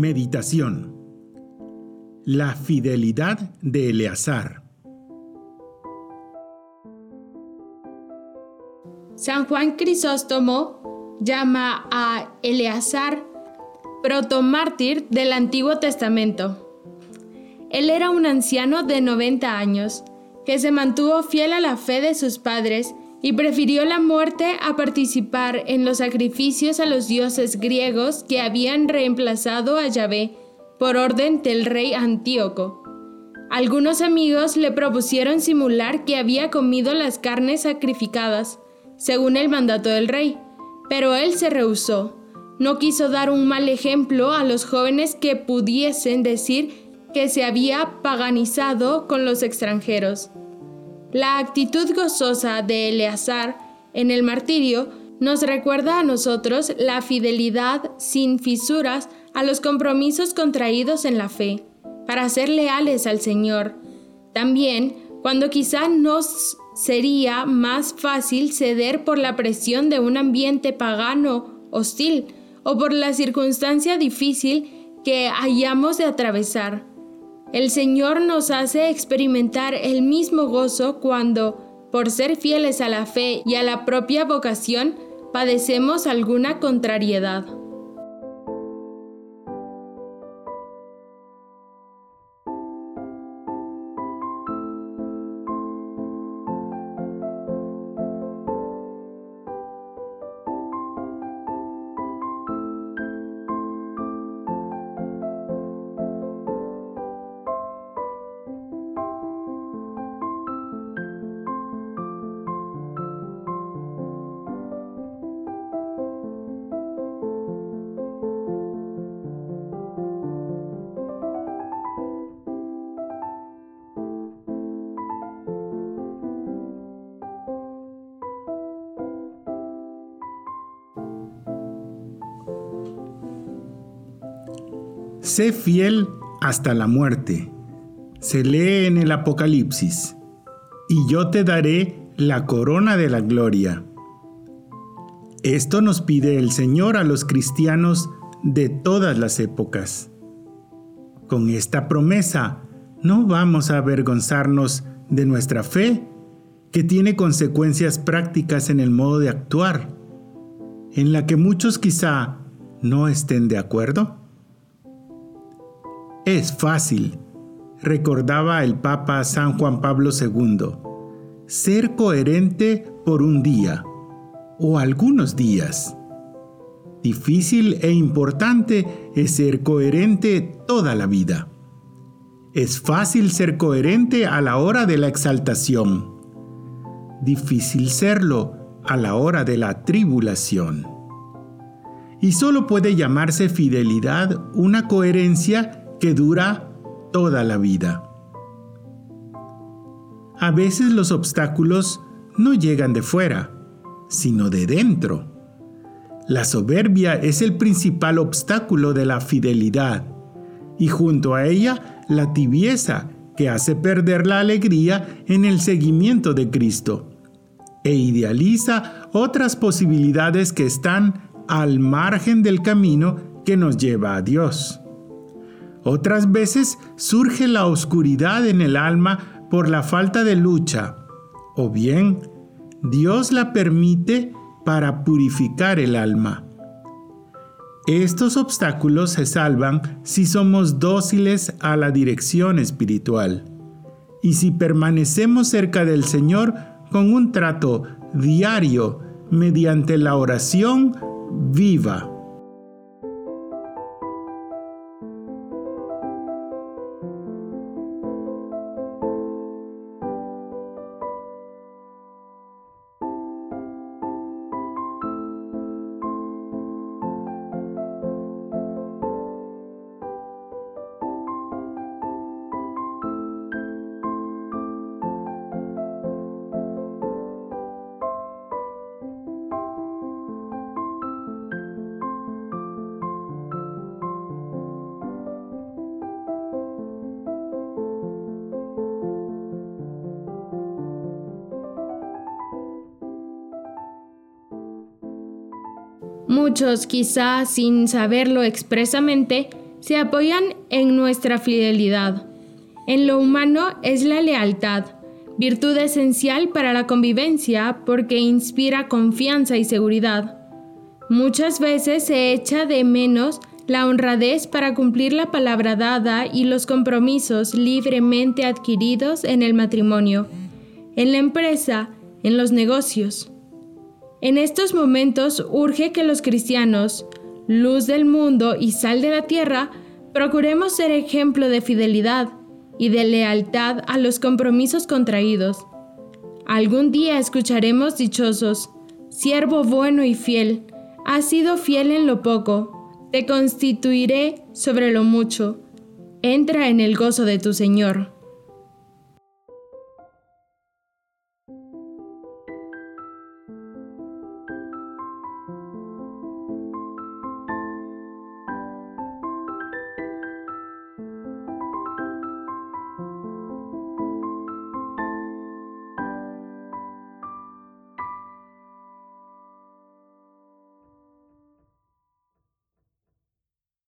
Meditación. La fidelidad de Eleazar. San Juan Crisóstomo llama a Eleazar protomártir del Antiguo Testamento. Él era un anciano de 90 años que se mantuvo fiel a la fe de sus padres y prefirió la muerte a participar en los sacrificios a los dioses griegos que habían reemplazado a Yahvé por orden del rey Antíoco. Algunos amigos le propusieron simular que había comido las carnes sacrificadas, según el mandato del rey, pero él se rehusó. No quiso dar un mal ejemplo a los jóvenes que pudiesen decir que se había paganizado con los extranjeros. La actitud gozosa de Eleazar en el martirio nos recuerda a nosotros la fidelidad sin fisuras a los compromisos contraídos en la fe, para ser leales al Señor. También, cuando quizá nos sería más fácil ceder por la presión de un ambiente pagano hostil o por la circunstancia difícil que hayamos de atravesar. El Señor nos hace experimentar el mismo gozo cuando, por ser fieles a la fe y a la propia vocación, padecemos alguna contrariedad. Sé fiel hasta la muerte. Se lee en el Apocalipsis. Y yo te daré la corona de la gloria. Esto nos pide el Señor a los cristianos de todas las épocas. Con esta promesa no vamos a avergonzarnos de nuestra fe, que tiene consecuencias prácticas en el modo de actuar, en la que muchos quizá no estén de acuerdo. Es fácil, recordaba el Papa San Juan Pablo II, ser coherente por un día o algunos días. Difícil e importante es ser coherente toda la vida. Es fácil ser coherente a la hora de la exaltación. Difícil serlo a la hora de la tribulación. Y solo puede llamarse fidelidad una coherencia que dura toda la vida. A veces los obstáculos no llegan de fuera, sino de dentro. La soberbia es el principal obstáculo de la fidelidad, y junto a ella la tibieza que hace perder la alegría en el seguimiento de Cristo, e idealiza otras posibilidades que están al margen del camino que nos lleva a Dios. Otras veces surge la oscuridad en el alma por la falta de lucha, o bien Dios la permite para purificar el alma. Estos obstáculos se salvan si somos dóciles a la dirección espiritual y si permanecemos cerca del Señor con un trato diario mediante la oración viva. Muchos, quizá sin saberlo expresamente, se apoyan en nuestra fidelidad. En lo humano es la lealtad, virtud esencial para la convivencia porque inspira confianza y seguridad. Muchas veces se echa de menos la honradez para cumplir la palabra dada y los compromisos libremente adquiridos en el matrimonio, en la empresa, en los negocios. En estos momentos urge que los cristianos, luz del mundo y sal de la tierra, procuremos ser ejemplo de fidelidad y de lealtad a los compromisos contraídos. Algún día escucharemos dichosos: siervo bueno y fiel, has sido fiel en lo poco, te constituiré sobre lo mucho, entra en el gozo de tu Señor.